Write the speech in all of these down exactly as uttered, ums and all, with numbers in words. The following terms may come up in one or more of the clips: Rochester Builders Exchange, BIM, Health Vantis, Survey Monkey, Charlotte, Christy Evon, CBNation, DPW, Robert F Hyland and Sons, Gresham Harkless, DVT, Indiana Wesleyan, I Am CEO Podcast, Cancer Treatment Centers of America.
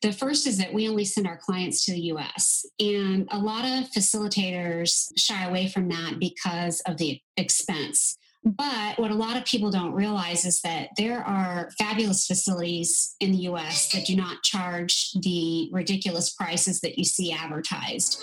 The first is that we only send our clients to the U S, and a lot of facilitators shy away from that because of the expense. But what a lot of people don't realize is that there are fabulous facilities in the U S that do not charge the ridiculous prices that you see advertised.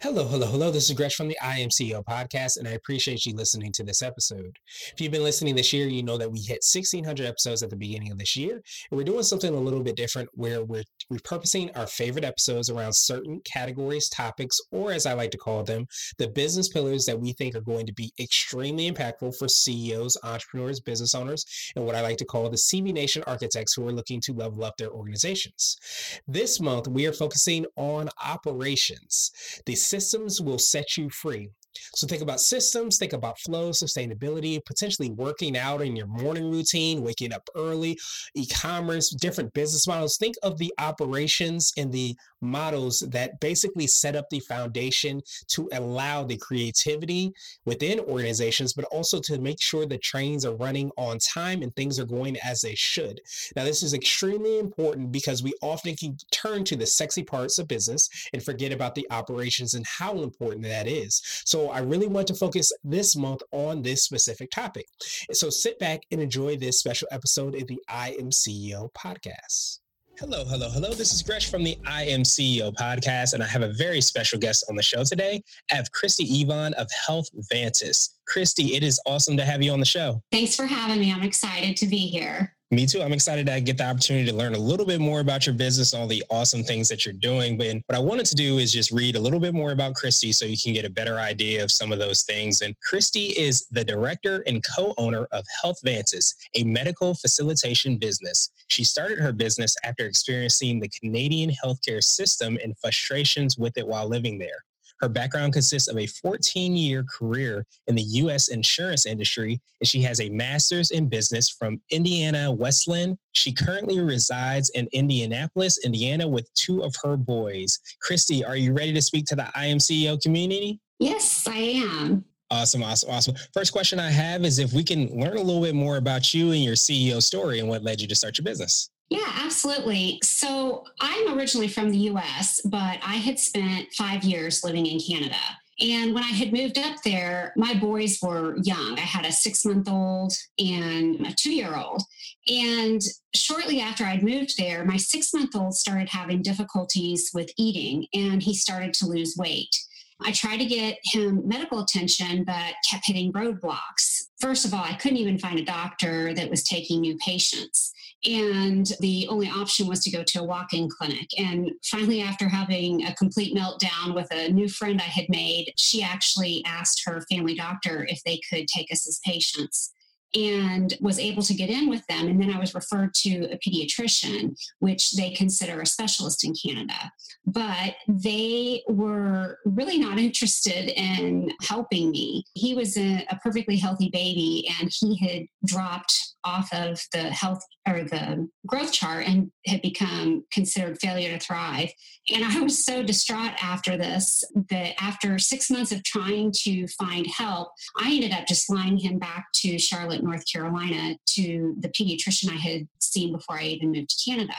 Hello, hello, hello. This is Gresh from the I Am C E O Podcast, and I appreciate you listening to this episode. If you've been listening this year, you know that we hit sixteen hundred episodes at the beginning of this year, and we're doing something a little bit different where we're repurposing our favorite episodes around certain categories, topics, or as I like to call them, the business pillars that we think are going to be extremely impactful for C E Os, entrepreneurs, business owners, and what I like to call the C B Nation architects who are looking to level up their organizations. This month, we are focusing on operations. The systems will set you free. So think about systems, think about flow, sustainability, potentially working out in your morning routine, waking up early, e-commerce, different business models. Think of the operations and the models that basically set up the foundation to allow the creativity within organizations, but also to make sure the trains are running on time and things are going as they should. Now, this is extremely important because we often can turn to the sexy parts of business and forget about the operations and how important that is. So I really want to focus this month on this specific topic. So sit back and enjoy this special episode of the I Am C E O Podcast. Hello, hello, hello. This is Gresh from the I Am C E O Podcast, and I have a very special guest on the show today. I have Christy Evon of Health Vantis. Christy, it is awesome to have you on the show. Thanks for having me. I'm excited to be here. Me too. I'm excited to get the opportunity to learn a little bit more about your business, all the awesome things that you're doing. But what I wanted to do is just read a little bit more about Christy so you can get a better idea of some of those things. And Christy is the director and co-owner of Health Vantis, a medical facilitation business. She started her business after experiencing the Canadian healthcare system and frustrations with it while living there. Her background consists of a fourteen-year career in the U S insurance industry, and she has a master's in business from Indiana Wesleyan. She currently resides in Indianapolis, Indiana, with two of her boys. Christy, are you ready to speak to the I Am C E O community? Yes, I am. Awesome, awesome, awesome. First question I have is if we can learn a little bit more about you and your C E O story and what led you to start your business. Yeah, absolutely. So I'm originally from the U S, but I had spent five years living in Canada. And when I had moved up there, my boys were young. I had a six-month-old and a two-year-old. And shortly after I'd moved there, my six-month-old started having difficulties with eating, and he started to lose weight. I tried to get him medical attention, but kept hitting roadblocks. First of all, I couldn't even find a doctor that was taking new patients. And the only option was to go to a walk-in clinic. And finally, after having a complete meltdown with a new friend I had made, she actually asked her family doctor if they could take us as patients and was able to get in with them. And then I was referred to a pediatrician, which they consider a specialist in Canada. But they were really not interested in helping me. He was a, a perfectly healthy baby, and he had dropped off of the health or the growth chart and had become considered failure to thrive. And I was so distraught after this that after six months of trying to find help, I ended up just flying him back to Charlotte, North Carolina, to the pediatrician I had seen before I even moved to Canada.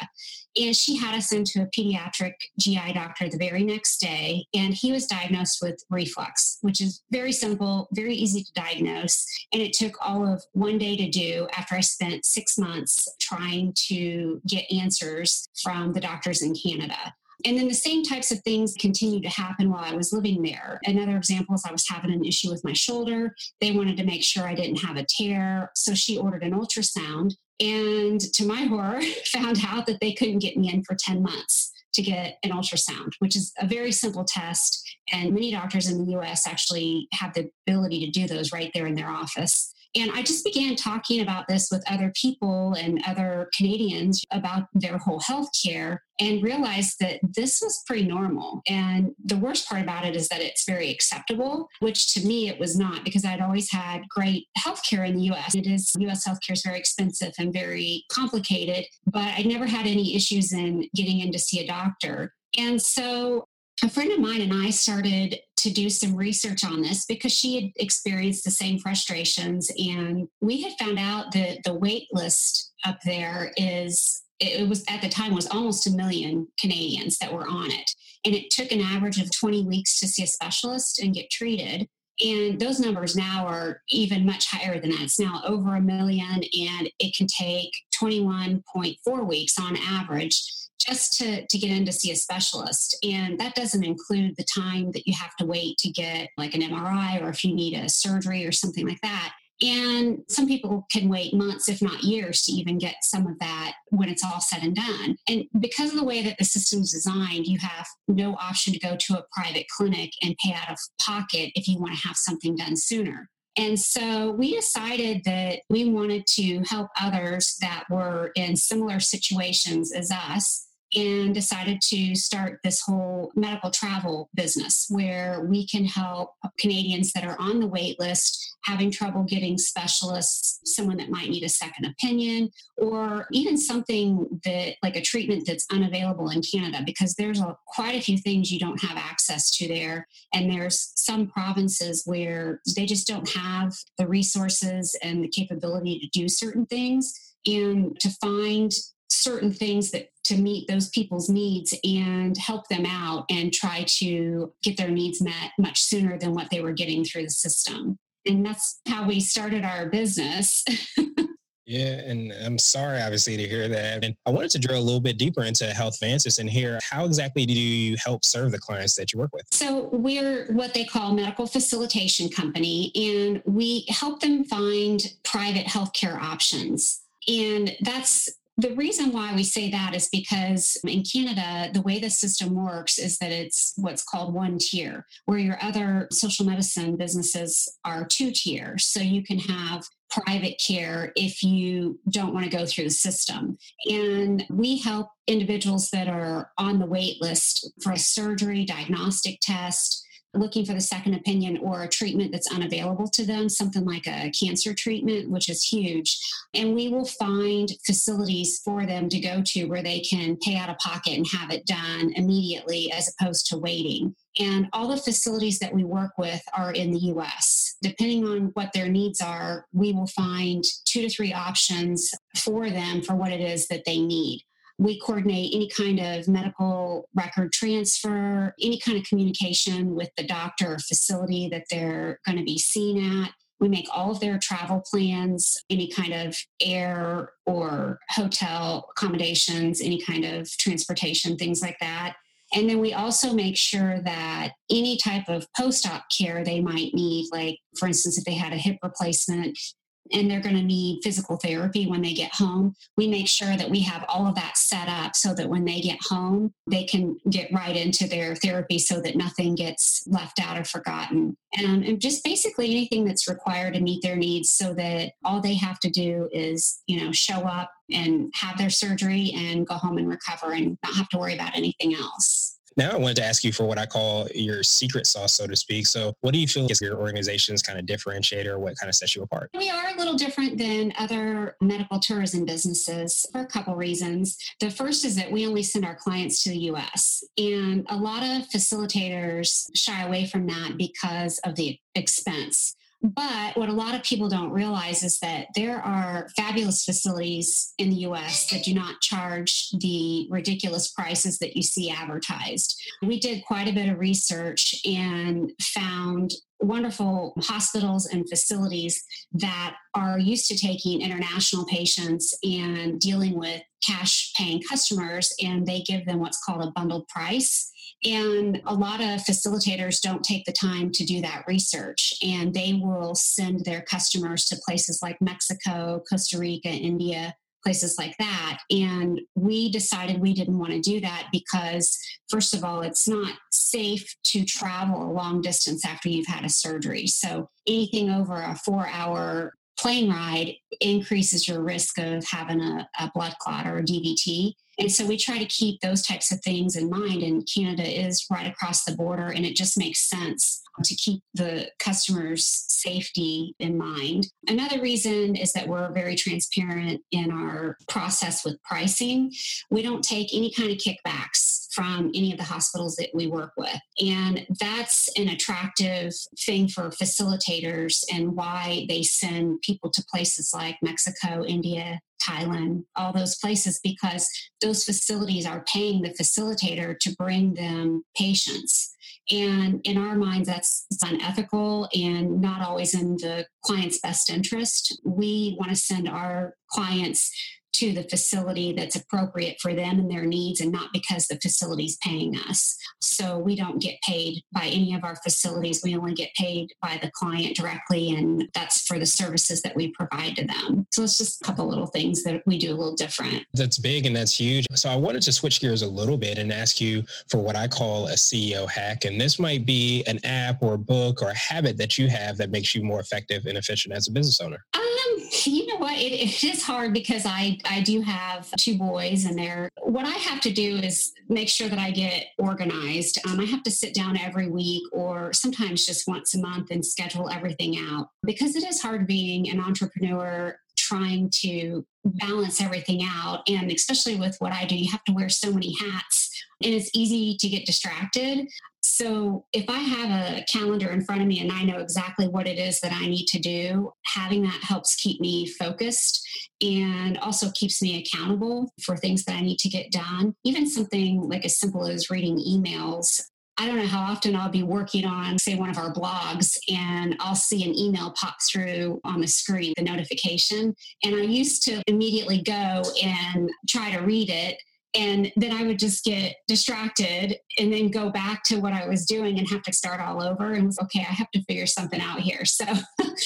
And she had us into a pediatric G I doctor the very next day, and he was diagnosed with reflux, which is very simple, very easy to diagnose. And it took all of one day to do after I spent six months trying to get answers from the doctors in Canada. And then the same types of things continued to happen while I was living there. Another example is I was having an issue with my shoulder. They wanted to make sure I didn't have a tear, so she ordered an ultrasound. And to my horror, found out that they couldn't get me in for ten months to get an ultrasound, which is a very simple test. And many doctors in the U S actually have the ability to do those right there in their office. And I just began talking about this with other people and other Canadians about their whole health care, and realized that this was pretty normal. And the worst part about it is that it's very acceptable, which to me it was not, because I'd always had great healthcare in the U S. It is, U S healthcare is very expensive and very complicated, but I never had any issues in getting in to see a doctor. And so a friend of mine and I started to do some research on this because she had experienced the same frustrations. And we had found out that the wait list up there is, it was at the time was almost a million Canadians that were on it. And it took an average of twenty weeks to see a specialist and get treated. And those numbers now are even much higher than that. It's now over a million, and it can take twenty-one point four weeks on average just to, to get in to see a specialist. And that doesn't include the time that you have to wait to get like an M R I, or if you need a surgery or something like that. And some people can wait months, if not years, to even get some of that when it's all said and done. And because of the way that the system's designed, you have no option to go to a private clinic and pay out of pocket if you want to have something done sooner. And so we decided that we wanted to help others that were in similar situations as us, and decided to start this whole medical travel business where we can help Canadians that are on the wait list, having trouble getting specialists, someone that might need a second opinion, or even something that like a treatment that's unavailable in Canada, because there's a, quite a few things you don't have access to there. And there's some provinces where they just don't have the resources and the capability to do certain things, and to find certain things that to meet those people's needs and help them out and try to get their needs met much sooner than what they were getting through the system. And that's how we started our business. Yeah, and I'm sorry, obviously, to hear that. And I wanted to drill a little bit deeper into Health Vantis and hear, how exactly do you help serve the clients that you work with? So we're what they call a medical facilitation company, and we help them find private healthcare options. And that's the reason why we say that is because in Canada, the way the system works is that it's what's called one tier, where your other social medicine businesses are two tier. So you can have private care if you don't want to go through the system. And we help individuals that are on the wait list for a surgery, diagnostic test, looking for the second opinion, or a treatment that's unavailable to them, something like a cancer treatment, which is huge. And we will find facilities for them to go to where they can pay out of pocket and have it done immediately as opposed to waiting. And all the facilities that we work with are in the U S. Depending on what their needs are, we will find two to three options for them for what it is that they need. We coordinate any kind of medical record transfer, any kind of communication with the doctor or facility that they're going to be seen at. We make all of their travel plans, any kind of air or hotel accommodations, any kind of transportation, things like that. And then we also make sure that any type of post-op care they might need, like, for instance, if they had a hip replacement, and they're going to need physical therapy when they get home, we make sure that we have all of that set up so that when they get home, they can get right into their therapy so that nothing gets left out or forgotten. And, and just basically anything that's required to meet their needs so that all they have to do is, you know, show up and have their surgery and go home and recover and not have to worry about anything else. Now I wanted to ask you for what I call your secret sauce, so to speak. So what do you feel is your organization's kind of differentiator, or what kind of sets you apart? We are a little different than other medical tourism businesses for a couple reasons. The first is that we only send our clients to the U S, and a lot of facilitators shy away from that because of the expense. But what a lot of people don't realize is that there are fabulous facilities in the U S that do not charge the ridiculous prices that you see advertised. We did quite a bit of research and found wonderful hospitals and facilities that are used to taking international patients and dealing with cash-paying customers, and they give them what's called a bundled price. And a lot of facilitators don't take the time to do that research, and they will send their customers to places like Mexico, Costa Rica, India, places like that. And we decided we didn't want to do that because, first of all, it's not safe to travel a long distance after you've had a surgery. So anything over a four-hour plane ride increases your risk of having a, a blood clot or a D V T. And so we try to keep those types of things in mind. And Canada is right across the border, and it just makes sense to keep the customer's safety in mind. Another reason is that we're very transparent in our process with pricing. We don't take any kind of kickbacks from any of the hospitals that we work with. And that's an attractive thing for facilitators and why they send people to places like Mexico, India, Thailand, all those places, because those facilities are paying the facilitator to bring them patients. And in our minds, that's unethical and not always in the client's best interest. We want to send our clients to the facility that's appropriate for them and their needs, and not because the facility's paying us. So we don't get paid by any of our facilities. We only get paid by the client directly, and that's for the services that we provide to them. So it's just a couple little things that we do a little different. That's big and that's huge. So I wanted to switch gears a little bit and ask you for what I call a C E O hack. And this might be an app or a book or a habit that you have that makes you more effective and efficient as a business owner. Um, you know what? It, it is hard because I I do have two boys, and they're, what I have to do is make sure that I get organized. Um, I have to sit down every week or sometimes just once a month and schedule everything out, because it is hard being an entrepreneur trying to balance everything out. And especially with what I do, you have to wear so many hats, and it's easy to get distracted. So if I have a calendar in front of me and I know exactly what it is that I need to do, having that helps keep me focused and also keeps me accountable for things that I need to get done. Even something like as simple as reading emails. I don't know how often I'll be working on, say, one of our blogs, and I'll see an email pop through on the screen, the notification. And I used to immediately go and try to read it. And then I would just get distracted and then go back to what I was doing and have to start all over. And was, okay, I have to figure something out here. So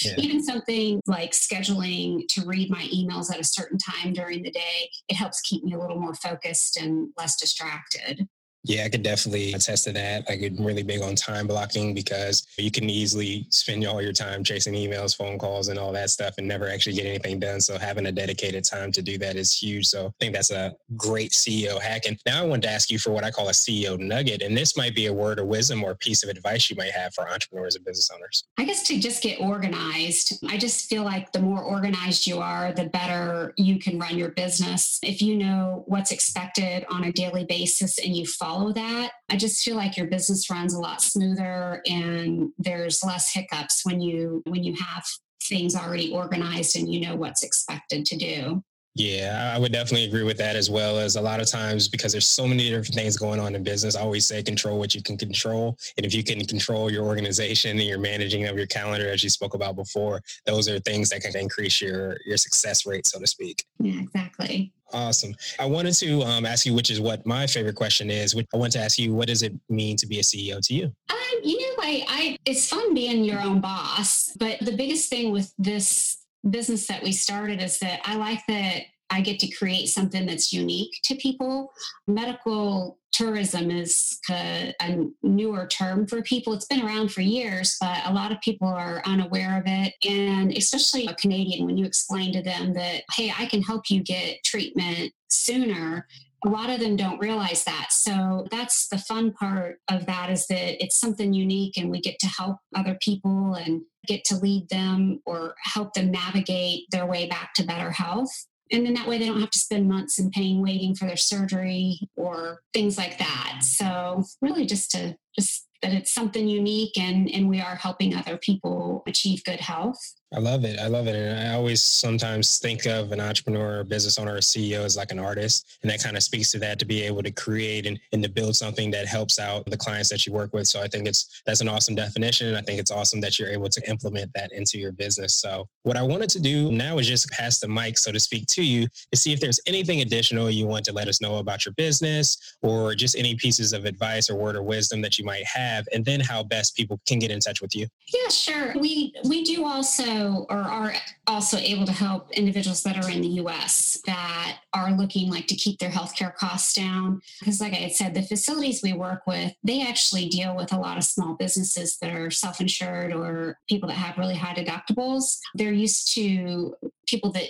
yeah. Even something like scheduling to read my emails at a certain time during the day, it helps keep me a little more focused and less distracted. Yeah, I could definitely attest to that. Like, I'm really big on time blocking, because you can easily spend all your time chasing emails, phone calls, and all that stuff and never actually get anything done. So having a dedicated time to do that is huge. So I think that's a great C E O hack. And now I wanted to ask you for what I call a C E O nugget. And this might be a word of wisdom or a piece of advice you might have for entrepreneurs and business owners. I guess to just get organized. I just feel like the more organized you are, the better you can run your business. If you know what's expected on a daily basis and you follow Follow that, I just feel like your business runs a lot smoother, and there's less hiccups when you when you have things already organized and you know what's expected to do. Yeah, I would definitely agree with that, as well as a lot of times, because there's so many different things going on in business, I always say control what you can control. And if you can control your organization and your managing of your calendar, as you spoke about before, those are things that can increase your, your success rate, so to speak. Yeah, exactly. Awesome. I wanted to um, ask you, which is what my favorite question is. I want to ask you, what does it mean to be a C E O to you? Um, you know, I, I, it's fun being your own boss, but the biggest thing with this business that we started is that I like that I get to create something that's unique to people. Medical tourism is a, a newer term for people. It's been around for years, but a lot of people are unaware of it. And especially a Canadian, when you explain to them that, hey, I can help you get treatment sooner, a lot of them don't realize that. So that's the fun part of that, is that it's something unique and we get to help other people and get to lead them or help them navigate their way back to better health. And then that way they don't have to spend months in pain waiting for their surgery or things like that. So really just to just that it's something unique, and, and we are helping other people achieve good health. I love it. I love it. And I always sometimes think of an entrepreneur, business owner, or C E O as like an artist. And that kind of speaks to that, to be able to create and, and to build something that helps out the clients that you work with. So I think it's that's an awesome definition. And I think it's awesome that you're able to implement that into your business. So what I wanted to do now is just pass the mic, so to speak, to you to see if there's anything additional you want to let us know about your business, or just any pieces of advice or word of wisdom that you might have, and then how best people can get in touch with you. Yeah, sure. We, we do also also, or are also able to help individuals that are in the U S that are looking like to keep their healthcare costs down. Because like I had said, the facilities we work with, they actually deal with a lot of small businesses that are self-insured or people that have really high deductibles. They're used to people that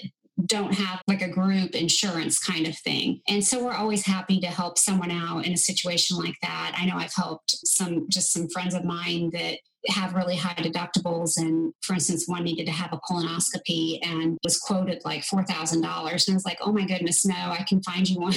don't have like a group insurance kind of thing. And so we're always happy to help someone out in a situation like that. I know I've helped some, just some friends of mine that have really high deductibles. And for instance, one needed to have a colonoscopy and was quoted like four thousand dollars. And I was like, oh my goodness, no, I can find you one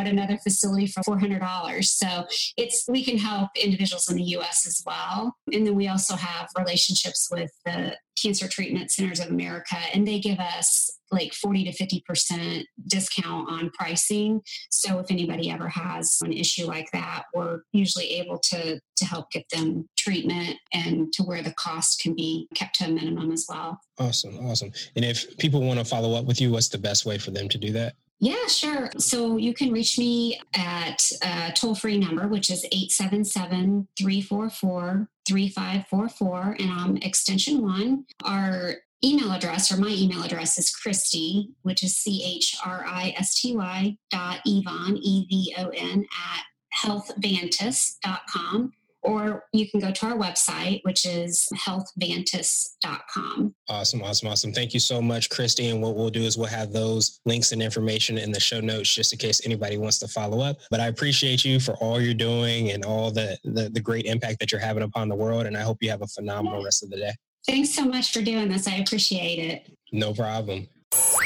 at another facility for four hundred dollars. So it's, we can help individuals in the U S as well. And then we also have relationships with the Cancer Treatment Centers of America, and they give us like forty to fifty percent discount on pricing. So if anybody ever has an issue like that, we're usually able to, to help get them treatment and to where the cost can be kept to a minimum as well. Awesome. Awesome. And if people want to follow up with you, what's the best way for them to do that? Yeah, sure. So you can reach me at a toll-free number, which is eight seven seven, three four four, three five four four, and I'm extension one. Our email address, or my email address, is Christy, which is C H R I S T Y dot Evon, E V O N, at health vantis dot com. Or you can go to our website, which is health vantis dot com. Awesome, awesome, awesome. Thank you so much, Christy. And what we'll do is we'll have those links and information in the show notes just in case anybody wants to follow up. But I appreciate you for all you're doing and all the, the, the great impact that you're having upon the world. And I hope you have a phenomenal yeah. rest of the day. Thanks so much for doing this. I appreciate it. No problem.